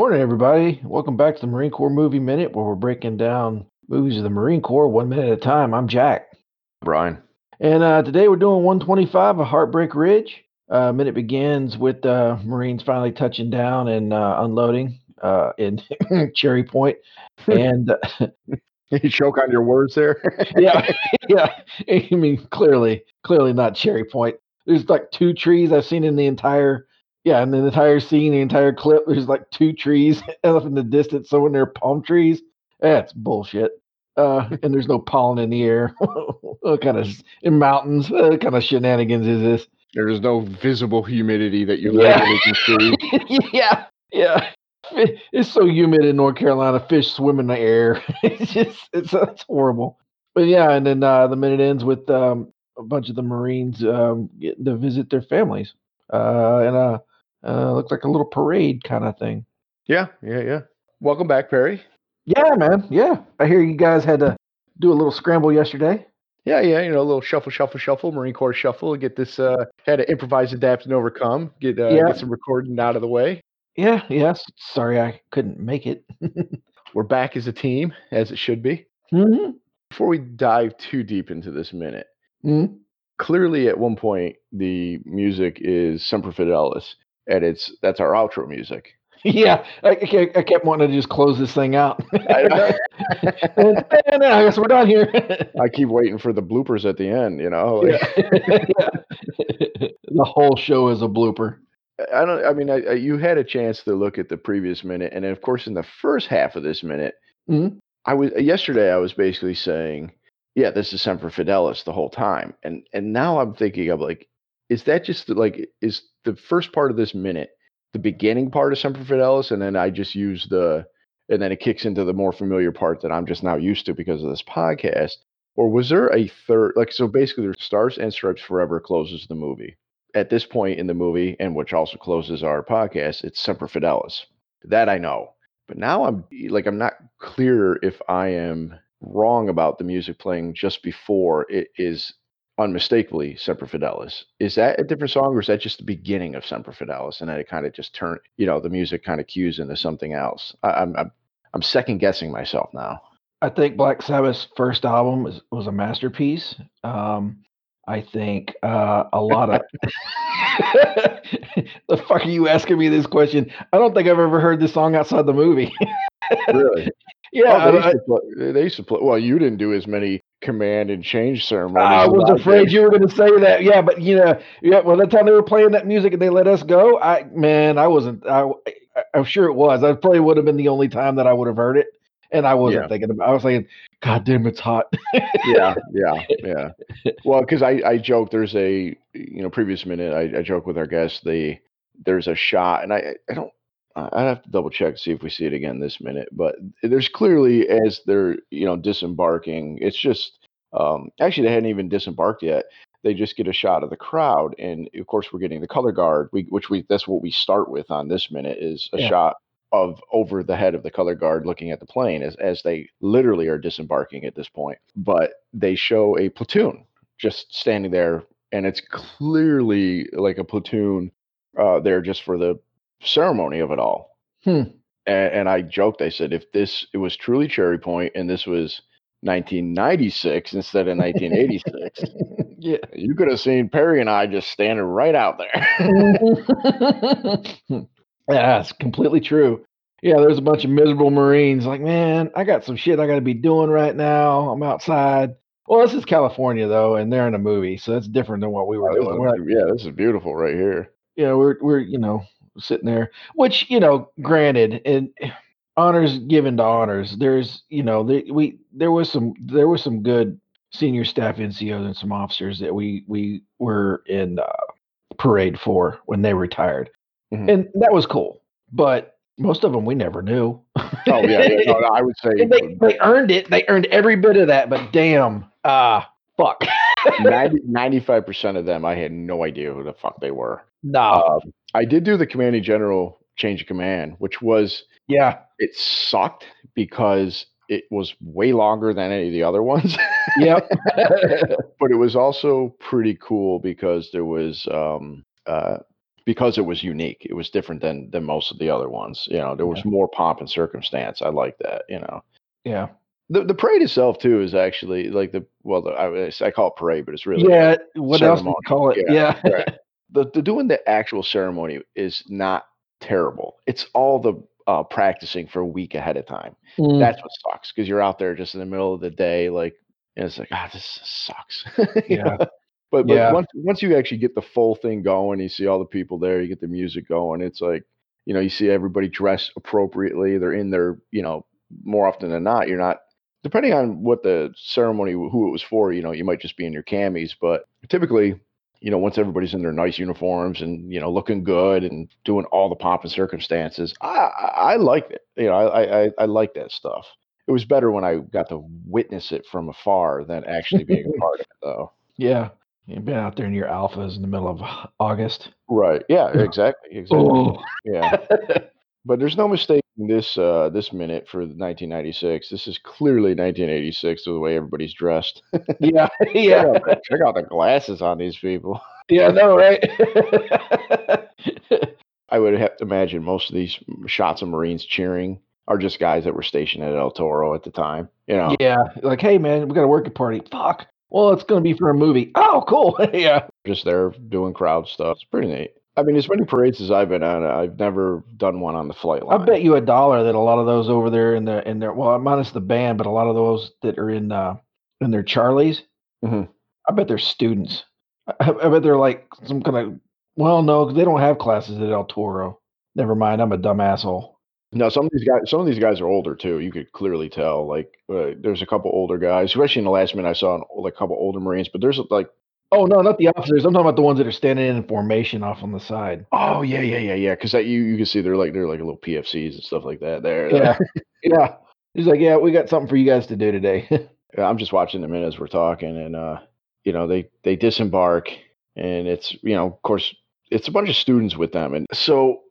Morning, everybody. Welcome back to the Marine Corps Movie Minute, where we're breaking down movies of the Marine Corps 1 minute at a time. I'm Jack. Brian. And today we're doing 125 of Heartbreak Ridge. Minute begins with Marines finally touching down and unloading in Cherry Point. And you choke on your words there. Yeah. I mean, clearly not Cherry Point. There's like two trees I've seen in the entire. Yeah, and the entire scene, the entire clip, there's like two trees up in the distance, somewhere near palm trees. That's bullshit. And there's no pollen in the air. What kind of in mountains? What kind of shenanigans is this? There's no visible humidity that you literally can see. Yeah. It's so humid in North Carolina. Fish swim in the air. It's horrible. But yeah, and then the minute ends with a bunch of the Marines getting to visit their families. And looks like a little parade kind of thing. Yeah. Welcome back, Perry. Yeah, man. Yeah. I hear you guys had to do a little scramble yesterday. Yeah. You know, a little shuffle, Marine Corps shuffle. Get this, had to improvise, adapt, and overcome. Get some recording out of the way. Yeah. Sorry, I couldn't make it. We're back as a team, as it should be. Mm-hmm. Before we dive too deep into this minute, mm-hmm. Clearly, at one point, the music is Semper Fidelis, and that's our outro music. Yeah, I kept wanting to just close this thing out. And I guess we're done here. I keep waiting for the bloopers at the end, you know. Yeah. The whole show is a blooper. You had a chance to look at the previous minute, and of course, in the first half of this minute, mm-hmm. Yesterday I was basically saying, yeah, this is Semper Fidelis the whole time. And now I'm thinking, I'm like, is that just is the first part of this minute the beginning part of Semper Fidelis? And then I just use and then it kicks into the more familiar part that I'm just now used to because of this podcast. Or was there a third? Like, so basically, there's Stars and Stripes Forever closes the movie. At this point in the movie, and which also closes our podcast, it's Semper Fidelis. That I know. But now I'm not clear if I am wrong about the music playing just before it is unmistakably Semper Fidelis. Is that a different song, or is that just the beginning of Semper Fidelis, and then it kind of just turns, you know, the music kind of cues into something else? I'm second guessing myself now. I think Black Sabbath's first album was a masterpiece. I think a lot of the fuck are you asking me this question? I don't think I've ever heard this song outside the movie. Really? Yeah, oh, they used to play. Well, you didn't do as many command and change ceremonies. I was afraid you were going to say that. Yeah, but you know, well, that time they were playing that music and they let us go. I wasn't. I'm sure it was. I probably would have been the only time that I would have heard it, and I wasn't thinking about. I was saying, "God damn, it's hot." Yeah. Well, because I joke. There's a previous minute. I joke with our guests. There's a shot, and I don't. I'd have to double check to see if we see it again this minute, but there's clearly as they're, disembarking, it's just, actually they hadn't even disembarked yet. They just get a shot of the crowd. And of course we're getting the color guard, that's what we start with on this minute is a shot of over the head of the color guard, looking at the plane as they literally are disembarking at this point, but they show a platoon just standing there. And it's clearly like a platoon there just for the ceremony of it all. And I joked, I said, if it was truly Cherry Point and this was 1996 instead of 1986, yeah, you could have seen Perry and I just standing right out there. Yeah, it's completely true. Yeah, there's a bunch of miserable Marines like, man, I got some shit I gotta be doing right now. I'm outside. Well, this is California though, and they're in a movie, so that's different than what we were doing. This is beautiful right here. Yeah, we're sitting there, which, granted, and honors given to honors, there's, there was some good senior staff NCOs and some officers that we were in parade for when they retired. Mm-hmm. And that was cool. But most of them, we never knew. Oh, yeah. No, I would say they earned it. They earned every bit of that, but damn, fuck. 95% of them, I had no idea who the fuck they were. No. I did do the commanding general change of command, which was, it sucked because it was way longer than any of the other ones. Yep. But it was also pretty cool because there was because it was unique. It was different than most of the other ones. You know, there was more pomp and circumstance. I like that, you know. Yeah. The parade itself, too, is actually like I call it parade, but it's really. Yeah. What else do you call it? Yeah. Right. The doing the actual ceremony is not terrible. It's all the practicing for a week ahead of time. That's what sucks, because you're out there just in the middle of the day, like, and it's like, this sucks. Yeah. But once you actually get the full thing going, you see all the people there, you get the music going. It's like, you know, you see everybody dressed appropriately. They're in their, you know, more often than not, you're not, depending on what the ceremony, who it was for, you know, you might just be in your camis. But typically, you know, once everybody's in their nice uniforms and, you know, looking good and doing all the pomp and circumstances, I liked it. You know, I like that stuff. It was better when I got to witness it from afar than actually being a part of it, though. Yeah. You've been out there in your alphas in the middle of August. Right. Yeah, exactly. Oh. Yeah. But there's no mistake in this minute for 1996. This is clearly 1986 with the way everybody's dressed. Yeah. Yeah. Check out the glasses on these people. Yeah, I know, right? I would have to imagine most of these shots of Marines cheering are just guys that were stationed at El Toro at the time. You know? Yeah. Like, hey, man, we got a working party. Fuck. Well, it's going to be for a movie. Oh, cool. Yeah. Just there doing crowd stuff. It's pretty neat. I mean, as many parades as I've been on, I've never done one on the flight line. I bet you $1 that a lot of those over there in their, well, minus the band, but a lot of those that are in their Charlies, I bet they're students. I bet they're like some kind of, well, no, because they don't have classes at El Toro. Never mind. I'm a dumb asshole. No, some of these guys are older too. You could clearly tell. Like, there's a couple older guys, especially in the last minute. I saw a couple older Marines, but there's like, oh no, not the officers. I'm talking about the ones that are standing in formation off on the side. Oh yeah. Because you can see they're like little PFCs and stuff like that. There, yeah, yeah. He's like, yeah, we got something for you guys to do today. Yeah, I'm just watching them as we're talking, and you know, they disembark, and it's, you know, of course, it's a bunch of students with them, and so.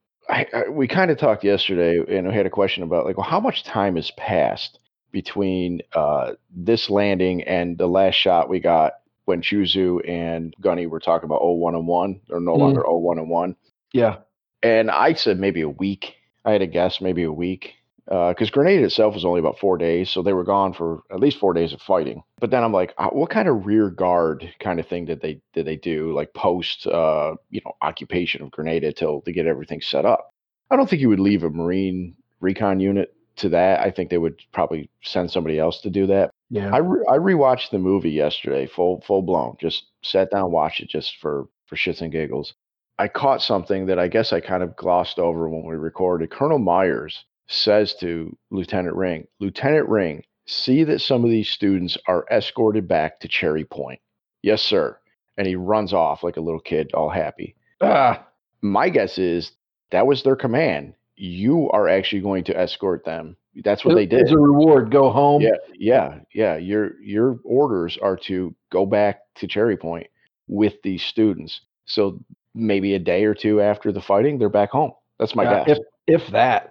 We kind of talked yesterday, and we had a question about, like, well, how much time has passed between this landing and the last shot we got when Chuzu and Gunny were talking about 0101, or no longer 0101. Yeah. And I said maybe a week. I had a guess, maybe a week. Because Grenada itself was only about 4 days, so they were gone for at least 4 days of fighting. But then I'm like, what kind of rear guard kind of thing did they do, like post occupation of Grenada till to get everything set up? I don't think you would leave a Marine recon unit to that. I think they would probably send somebody else to do that. Yeah, I rewatched the movie yesterday, full blown. Just sat down, watched it just for shits and giggles. I caught something that I guess I kind of glossed over when we recorded. Colonel Myers says to Lieutenant Ring, see that some of these students are escorted back to Cherry Point. Yes, sir. And he runs off like a little kid, all happy. My guess is that was their command. You are actually going to escort them. That's what they did. It's a reward. Go home. Yeah. Your orders are to go back to Cherry Point with these students. So maybe a day or two after the fighting, they're back home. That's my guess. If that.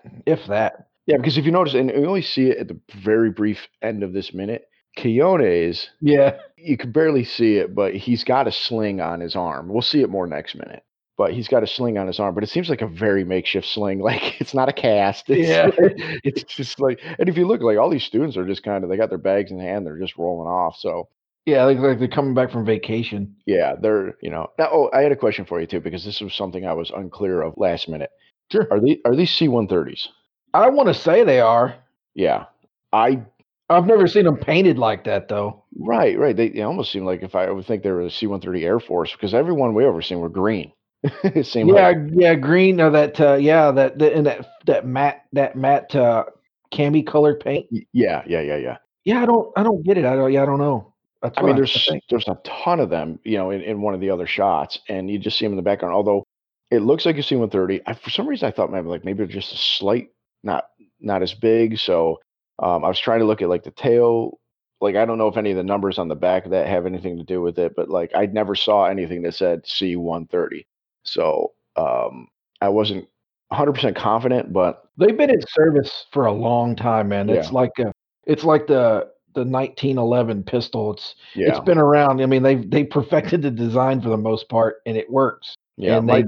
Yeah, because if you notice, and we only see it at the very brief end of this minute, Quiones, you can barely see it, but he's got a sling on his arm. We'll see it more next minute. But he's got a sling on his arm, but it seems like a very makeshift sling. Like, it's not a cast. It's just like, and if you look, like, all these students are just kind of, they got their bags in hand, they're just rolling off, so. Yeah, like they're coming back from vacation. Yeah, they're, you know. Now, I had a question for you, too, because this was something I was unclear of last minute. Sure. Are these C-130s? I want to say they are. Yeah. I've never seen them painted like that, though. Right. They almost seem like, if I would think they were a C-130 Air Force, because everyone we ever seen were green. It seemed green or that that matte cami colored paint. Yeah. Yeah, I don't get it. I don't know. I mean, there's a ton of them, you know, in one of the other shots, and you just see them in the background, although it looks like a C-130. For some reason, I thought maybe just a slight, not as big. So I was trying to look at like the tail. Like, I don't know if any of the numbers on the back of that have anything to do with it, but like I never saw anything that said C-130. So I wasn't 100% confident, but they've been in service for a long time, man. It's like the 1911 pistol. It's been around. I mean, they perfected the design for the most part, and it works. Yeah, and they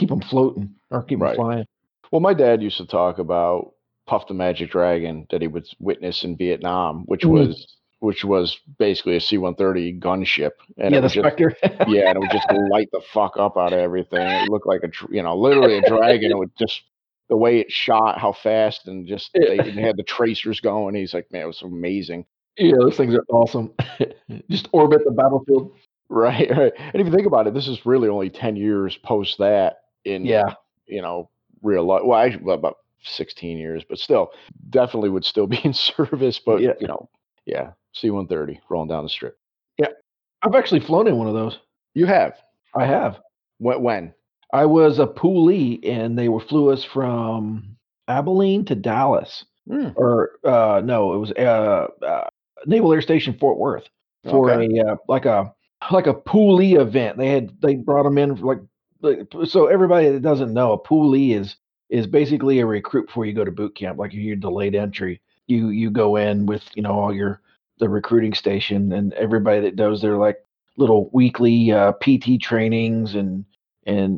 keep them floating or keep them flying. Well, my dad used to talk about Puff the Magic Dragon that he would witness in Vietnam, which was basically a C-130 gunship. And the Spectre. And it would just light the fuck up out of everything. It looked like literally a dragon. It would just, the way it shot, how fast, and just they had the tracers going. He's like, man, it was amazing. Yeah, those things are awesome. Just orbit the battlefield. Right. And if you think about it, this is really only 10 years post that in, real life. Well, actually, about 16 years, but still, definitely would still be in service. But, C-130 rolling down the strip. Yeah. I've actually flown in one of those. You have? I have. When? I was a poolie, and they flew us from Abilene to Dallas. It was Naval Air Station Fort Worth for a poolie event. They brought them in so everybody that doesn't know, a poolie is basically a recruit before you go to boot camp. Like, you're delayed entry. You go in with all the recruiting station, and everybody that does their little weekly PT trainings and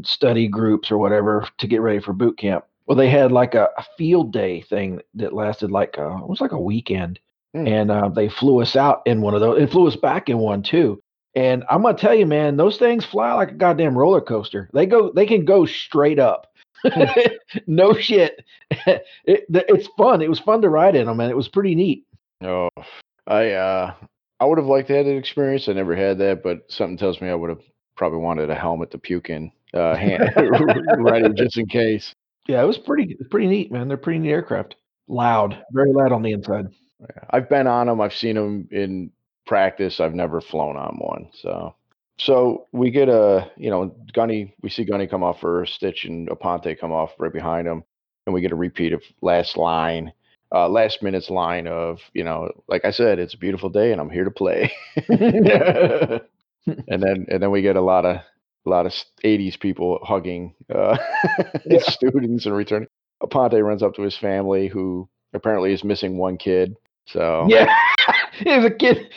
study groups or whatever to get ready for boot camp. Well, they had a field day thing that lasted it was like a weekend. And they flew us out in one of those and flew us back in one too. And I'm going to tell you, man, those things fly like a goddamn roller coaster. They can go straight up. No shit. It's fun. It was fun to ride in them, and it was pretty neat. Oh, I would have liked to have that experience. I never had that, but something tells me I would have probably wanted a helmet to puke in, riding just in case. Yeah, it was pretty neat, man. They're pretty neat aircraft. Loud, very loud on the inside. Yeah, I've been on them. I've seen them in practice. I've never flown on one. So we get Gunny. We see Gunny come off first, Stitch and Aponte come off right behind him, and we get a repeat of last minute's line of like I said, it's a beautiful day and I'm here to play. And then we get a lot of 80s people hugging students and returning. Aponte runs up to his family, who apparently is missing one kid. So there's a kid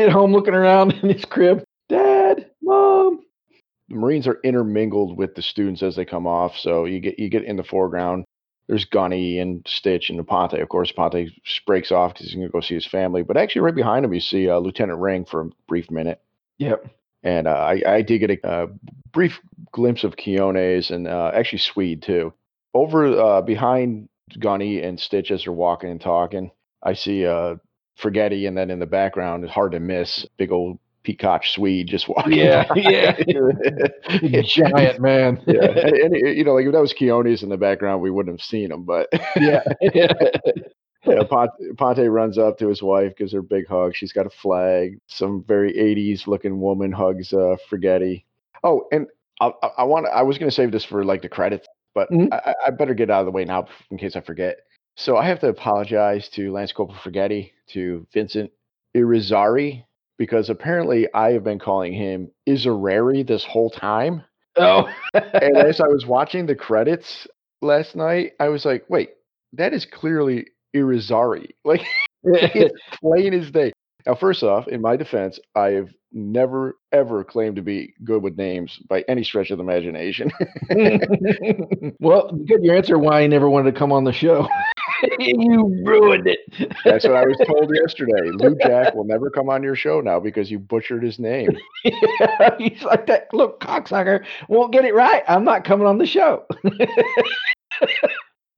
at home looking around in his crib. Dad, Mom. The Marines are intermingled with the students as they come off. So you get in the foreground. There's Gunny and Stitch and Aponte. Of course, Aponte breaks off because he's going to go see his family. But actually, right behind him, you see Lieutenant Ring for a brief minute. Yep. And I did get a brief glimpse of Quiones and actually Swede, too. Over behind Gunny and Stitch as they're walking and talking, I see Fragetti, and then in the background, it's hard to miss, big old peacock Swede just walking. Yeah. Giant man. Yeah. And if that was Quiones in the background, we wouldn't have seen him, but... Yeah. Ponte runs up to his wife, gives her a big hug. She's got a flag. Some very 80s looking woman hugs Fragetti. Oh, and I was going to save this for the credits, but I better get out of the way now in case I forget. So I have to apologize to Lance Corporal Fragetti, to Vincent Irizarry, because apparently I have been calling him Irizarry this whole time. Oh. And as I was watching the credits last night, I was like, wait, that is clearly Irizarry, it's plain as day. Now, first off, in my defense, I have never ever claimed to be good with names by any stretch of the imagination. Well, good. Your answer why I never wanted to come on the show. You ruined it. That's what I was told yesterday. Lou Jack will never come on your show now because you butchered his name. He's like, that little cocksucker won't get it right. I'm not coming on the show.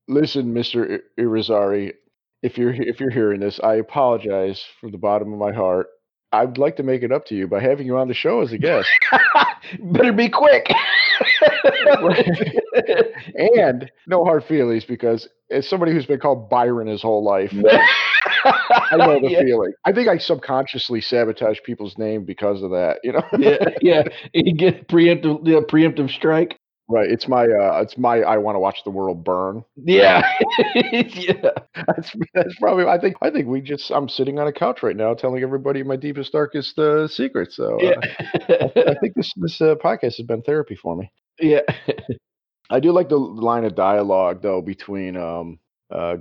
Listen, Mr. Irizarry, if you're hearing this, I apologize from the bottom of my heart. I'd like to make it up to you by having you on the show as a guest. Better be quick. And no hard feelings, because as somebody who's been called Byron his whole life, I know the feeling. I think I subconsciously sabotage people's name because of that. You get preemptive strike. Right, it's my. I want to watch the world burn. Yeah, That's probably. I think we just. I'm sitting on a couch right now, telling everybody my deepest, darkest secrets. So, I think this podcast has been therapy for me. Yeah, I do like the line of dialogue though between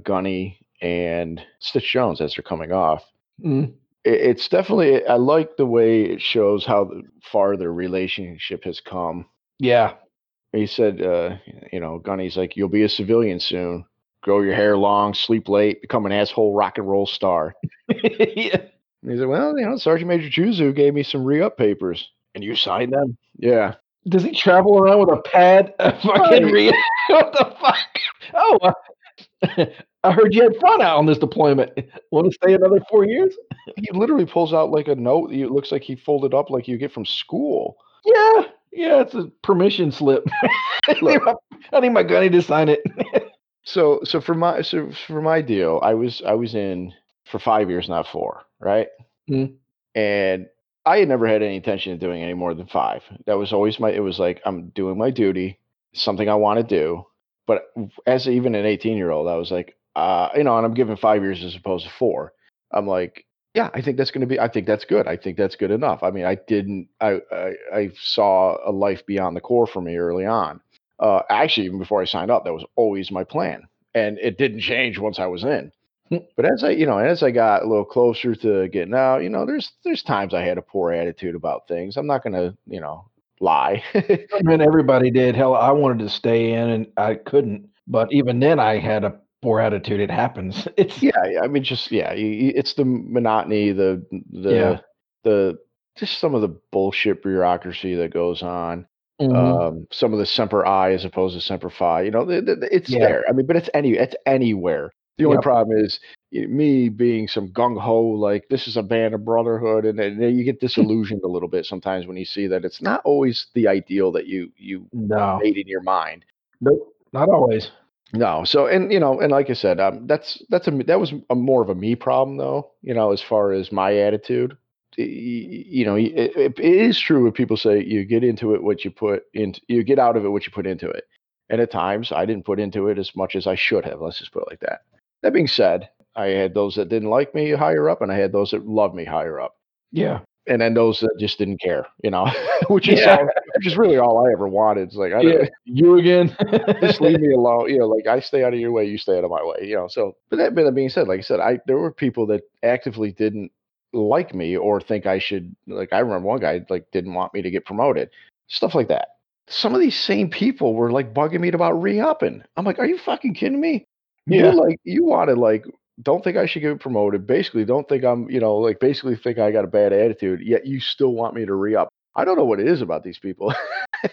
Gunny and Stitch Jones as they're coming off. Mm-hmm. It's definitely. I like the way it shows how far their relationship has come. Yeah. he said, you know, Gunny's like, you'll be a civilian soon. Grow your hair long, sleep late, become an asshole rock and roll star. Yeah. And he said, well, you know, Sergeant Major Chuzu gave me some re-up papers. And you signed them? Yeah. Does he travel around with a pad? A fucking re-up? What the fuck? Oh, I heard you had fun out on this deployment. Want to stay another 4 years? He literally pulls out like a note. It looks like he folded up like you get from school. Yeah. Yeah, it's a permission slip. I need my Gunny to sign it. So for my deal, I was in for 5 years, not 4, right? Mm. And I had never had any intention of doing any more than 5. That was always my. It was like I'm doing my duty, something I want to do. But as even an 18-year-old, I was like, you know, and I'm given 5 years as opposed to 4. I'm like, yeah, I think that's going to be. I think that's good. I think that's good enough. I mean, I didn't. I saw a life beyond the Corps for me early on. Actually, even before I signed up, that was always my plan, and it didn't change once I was in. But as I got a little closer to getting out, you know, there's times I had a poor attitude about things. I'm not going to, you know, lie. I mean, everybody did. Hell, I wanted to stay in and I couldn't. But even then, I had a poor attitude. It happens. It's I mean, just it's the monotony, the just some of the bullshit bureaucracy that goes on. Mm-hmm. Some of the Semper I as opposed to Semper Fi, you know, it's there. I mean, but it's anywhere. The only problem is me being some gung ho, like this is a band of brotherhood, and you get disillusioned a little bit sometimes when you see that it's not always the ideal that you made in your mind. Nope, not always. No. So, and you know, and like I said, that was more of a me problem though. You know, as far as my attitude. You know, it is true when people say you get into it what you put in, you get out of it what you put into it. And at times I didn't put into it as much as I should have. Let's just put it like that. That being said, I had those that didn't like me higher up and I had those that loved me higher up. Yeah. And then those that just didn't care, you know, which is really all I ever wanted. It's like, I don't know, you again, just leave me alone. You know, like I stay out of your way, you stay out of my way, you know? So, but that being said, like I said, there were people that actively didn't like me or think I should, like I remember one guy like didn't want me to get promoted, stuff like that. Some of these same people were like bugging me about re-upping. I'm like, are you fucking kidding me? Yeah. You don't think I should get promoted. Basically don't think I'm, you know, like basically think I got a bad attitude, yet you still want me to re-up. I don't know what it is about these people.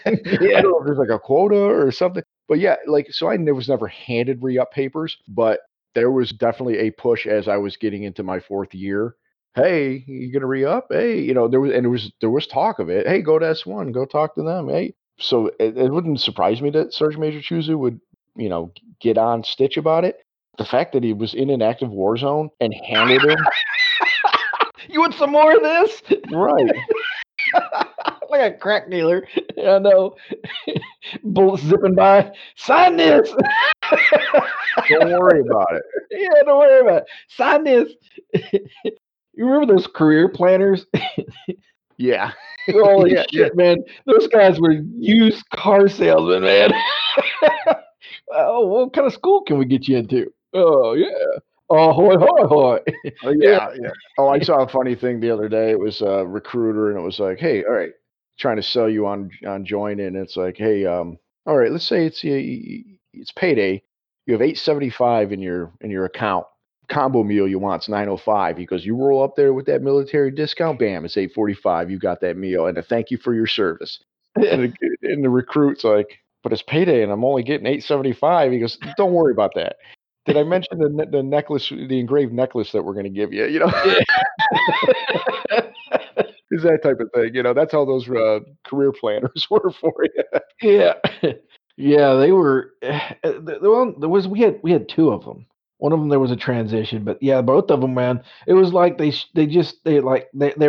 I don't know if there's like a quota or something, but yeah, like, so I was never handed re-up papers, but there was definitely a push as I was getting into my 4th year. Hey, you gonna re-up? Hey, you know, there was talk of it. Hey, go to S1, go talk to them. Hey, so it wouldn't surprise me that Sergeant Major Chuzu would, you know, get on Stitch about it. The fact that he was in an active war zone and handed him, you want some more of this, right? Like a crack dealer, I know. Bullets zipping by. Sign this. Don't worry about it. Yeah, don't worry about it. Sign this. You remember those career planners? Yeah. Holy shit, man. Those guys were used car salesmen, man. Oh, what kind of school can we get you into? Oh, yeah. Oh, hoy, hoy, hoy. Yeah. Oh, I saw a funny thing the other day. It was a recruiter, and it was like, hey, all right, trying to sell you on joining. And it's like, hey, all right, let's say it's payday. You have $875 in your account. Combo meal you want's $905. He goes, you roll up there with that military discount, bam, it's $845. You got that meal, and a thank you for your service. And the recruit's like, but it's payday, and I'm only getting $875. He goes, don't worry about that. Did I mention the necklace, the engraved necklace that we're going to give you? You know, it's that type of thing. You know, that's how those career planners were for you. Yeah, they were. We had 2 of them. One of them, there was a transition, but yeah, both of them, man, it was like they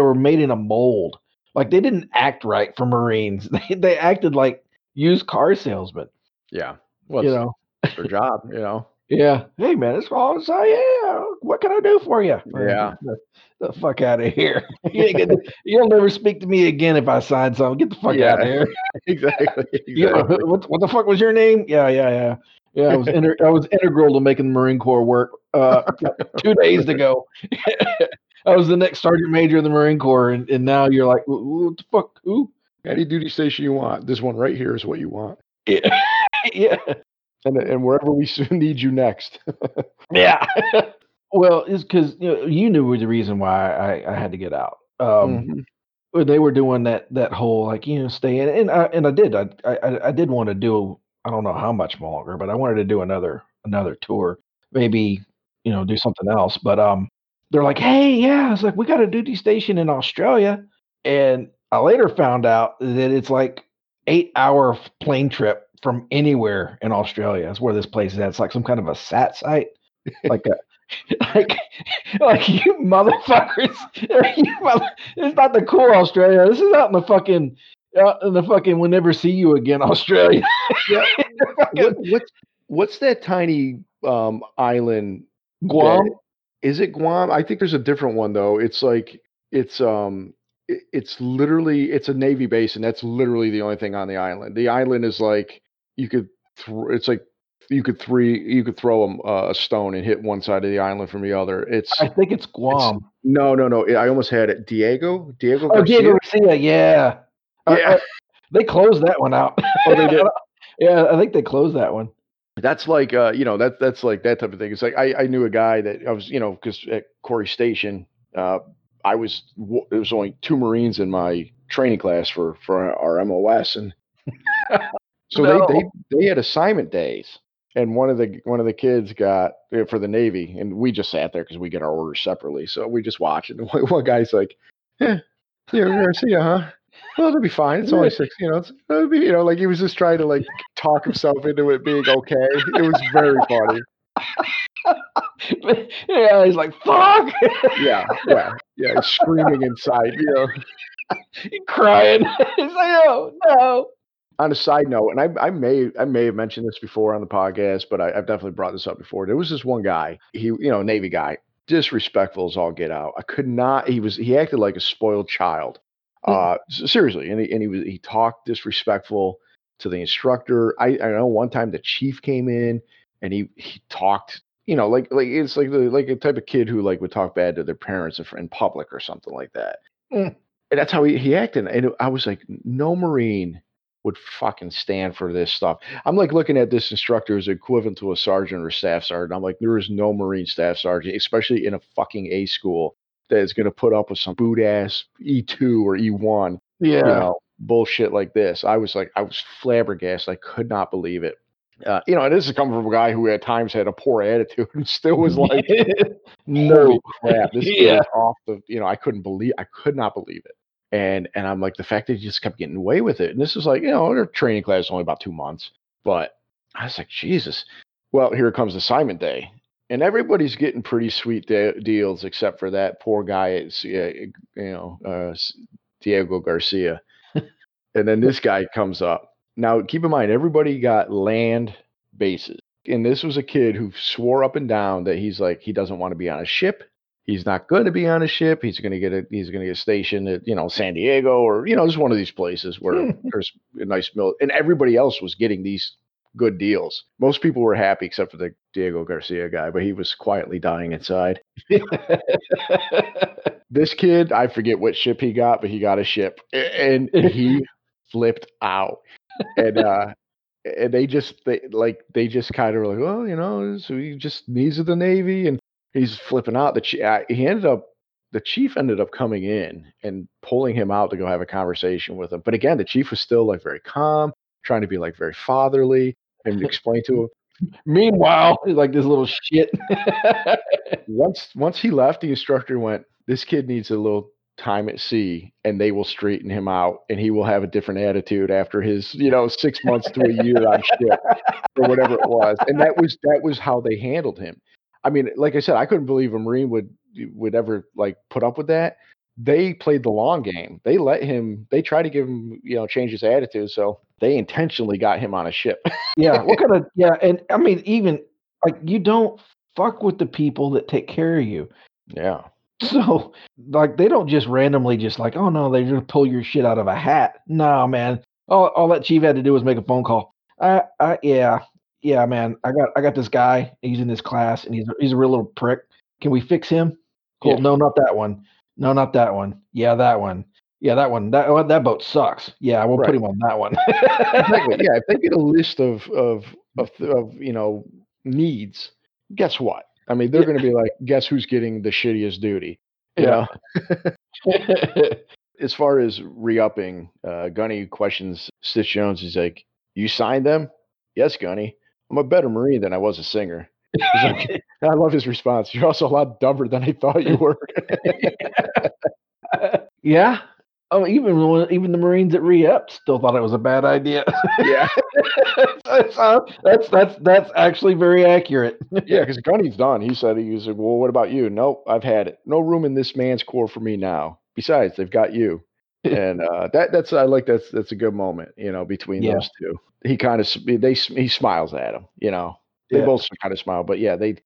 were made in a mold. Like they didn't act right for Marines. They acted like used car salesmen. Yeah. Well, you know, it's their job, you know? Yeah. Hey man, it's all what can I do for you? Yeah. The fuck out of here. You'll never speak to me again. If I sign something, get the fuck out of here. Exactly. You know, what the fuck was your name? Yeah. Yeah, I was integral to making the Marine Corps work 2 days ago. I was the next Sergeant Major of the Marine Corps, and now you're like, what the fuck? Who? Any duty station you want. This one right here is what you want. Yeah. Yeah. And wherever we need you next. Yeah. Well, it's because you knew the reason why I had to get out. They were doing that whole stay in, and I did want to do, I don't know how much longer, but I wanted to do another tour, maybe do something else. But they're like, hey, yeah, it's like we got a duty station in Australia, and I later found out that it's like 8-hour plane trip from anywhere in Australia. That's where this place is at. It's like some kind of a sat site, like a. Like you motherfuckers! It's not the cool Australia. This is out in the fucking. We'll never see you again, Australia. Yeah. What's that tiny island? Guam? Is it Guam? I think there's a different one though. It's a Navy base, and that's literally the only thing on the island. The island is like you could throw a stone and hit one side of the island from the other. I think it's Guam. No. I almost had it. Diego Garcia. Diego Garcia, yeah. They closed that one out. Oh, they did? Yeah, I think they closed that one. That's like, that's like that type of thing. It's like, I knew a guy that I was, because at Corey Station, there was only 2 Marines in my training class for our MOS. And so they had assignment days. And one of the kids got for the Navy, and we just sat there because we get our orders separately. So we just watch it. And one guy's like, see ya, huh? Well, it'll be fine. It's only 6, it'll be, like he was just trying to like talk himself into it being okay. It was very funny. Yeah, he's like, fuck. Yeah. He's screaming inside, He's crying. He's like, oh no. On a side note, and I may have mentioned this before on the podcast, but I've definitely brought this up before. There was this one guy, Navy guy, disrespectful as all get out. I could not. He acted like a spoiled child, seriously, and he talked disrespectful to the instructor. I know one time the chief came in and he talked, like it's like a type of kid who like would talk bad to their parents in public or something like that. Mm. And that's how he acted, and I was like, no Marine would fucking stand for this stuff. I'm like looking at this instructor as equivalent to a sergeant or staff sergeant. I'm like, there is no Marine staff sergeant, especially in a fucking A school, that is going to put up with some boot ass E2 or E1, bullshit like this. I was flabbergasted. I could not believe it. And this is coming from a guy who at times had a poor attitude and still was like, no crap, this is off the. I could not believe it. And I'm like, the fact that he just kept getting away with it. And this is like, their training class is only about 2 months. But I was like, Jesus. Well, here comes assignment day. And everybody's getting pretty sweet deals except for that poor guy, Diego Garcia. And then this guy comes up. Now, keep in mind, everybody got land bases. And this was a kid who swore up and down that he's like, he doesn't want to be on a ship. He's not going to be on a ship. He's going to get stationed at, San Diego or, just one of these places where there's a nice mill. And everybody else was getting these good deals. Most people were happy except for the Diego Garcia guy, but he was quietly dying inside. This kid, I forget what ship he got, but he got a ship and he flipped out. And they just kind of were like, well, so he just needs the Navy. And he's flipping out. The chief ended up coming in and pulling him out to go have a conversation with him. But again, the chief was still like very calm, trying to be like very fatherly and explain to him. Meanwhile, he's like this little shit. Once he left, the instructor went, this kid needs a little time at sea and they will straighten him out and he will have a different attitude after his 6 months to a year on ship or whatever it was. And that was how they handled him. I mean, like I said, I couldn't believe a Marine would ever like put up with that. They played the long game. They let him. They tried to give him, change his attitude. So they intentionally got him on a ship. Yeah. What kind of? Yeah. And I mean, even like you don't fuck with the people that take care of you. Yeah. So like they don't just randomly just like, oh no, they just pull your shit out of a hat. No, man. All that chief had to do was make a phone call. Yeah, man, I got this guy. He's in this class, and he's a real little prick. Can we fix him? Cool. Yeah. No, not that one. Yeah, that one. yeah, that one, that boat sucks. Yeah, I won't put him on that one. Exactly. Yeah, if they get a list of you know, needs, guess what? I mean, they're going to be like, guess who's getting the shittiest duty? You know? As far as re-upping, Gunny questions Stitch Jones. He's like, "You signed them?" "Yes, Gunny. I'm a better Marine than I was a singer." Like, I love his response. "You're also a lot dumber than I thought you were." Yeah. Oh, even the Marines that re-upped still thought it was a bad idea. Yeah. That's actually very accurate. Yeah, because Gunny's done. He said, he was like, "Well, what about you?" "Nope, I've had it. No room in this man's corps for me now. Besides, they've got you." And that's a good moment, you know, between those two. He kind of he smiles at him, you know. They both kind of smile, but yeah, they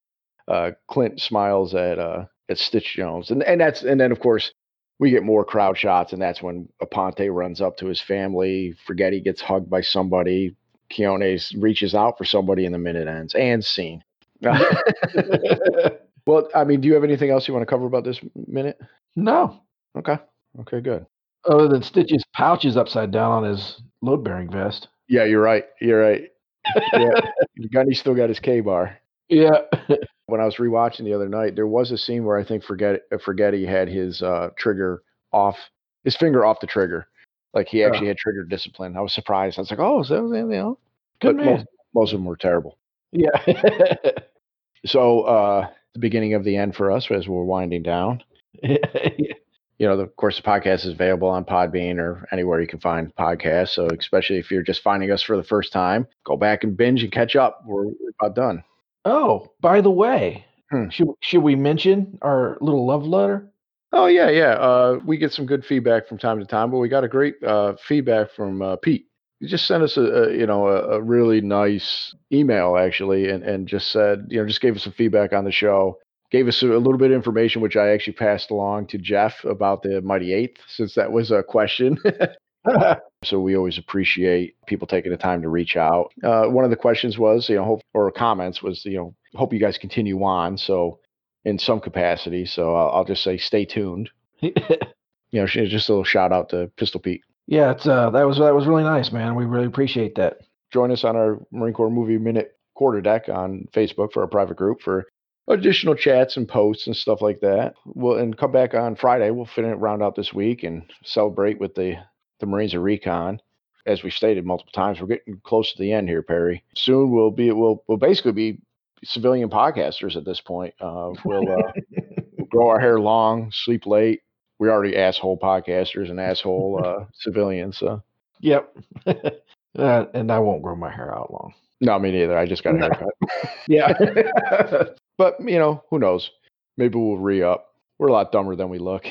Clint smiles at Stitch Jones, and then of course we get more crowd shots, and that's when Aponte runs up to his family. Fragetti gets hugged by somebody. Quiones reaches out for somebody, and the minute ends. And scene. Well, I mean, do you have anything else you want to cover about this minute? No. Okay, good. Other than Stitch's pouch is upside down on his load-bearing vest. Yeah, you're right. Yeah. Gunny's still got his K-bar. Yeah. When I was rewatching the other night, there was a scene where I think Fragetti had his trigger off, his finger off the trigger. Like, he actually had trigger discipline. I was surprised. I was like, oh, is that, you know? Good, but man. Most of them were terrible. Yeah. So the beginning of the end for us as we're winding down. You know, of course, the podcast is available on Podbean or anywhere you can find podcasts. So especially if you're just finding us for the first time, go back and binge and catch up. We're about done. Oh, by the way, should we mention our little love letter? Oh, yeah. We get some good feedback from time to time, but we got a great feedback from Pete. He just sent us a really nice email, actually, and just said, you know, just gave us some feedback on the show. Gave us a little bit of information, which I actually passed along to Jeff about the Mighty Eighth, since that was a question. So we always appreciate people taking the time to reach out. One of the questions was, you know, comments was, you know, hope you guys continue on. So in some capacity. So I'll just say, stay tuned. You know, just a little shout out to Pistol Pete. Yeah, it's that was really nice, man. We really appreciate that. Join us on our Marine Corps Movie Minute Quarterdeck on Facebook for our private group for additional chats and posts and stuff like that. And come back on Friday. We'll finish round out this week and celebrate with the Marines of Recon. As we've stated multiple times, we're getting close to the end here, Perry. Soon we'll basically be civilian podcasters at this point. We'll grow our hair long, sleep late. We're already asshole podcasters and asshole civilians. So. Yep. And I won't grow my hair out long. No, me neither. I just got a haircut. Yeah. But, you know, who knows? Maybe we'll re-up. We're a lot dumber than we look.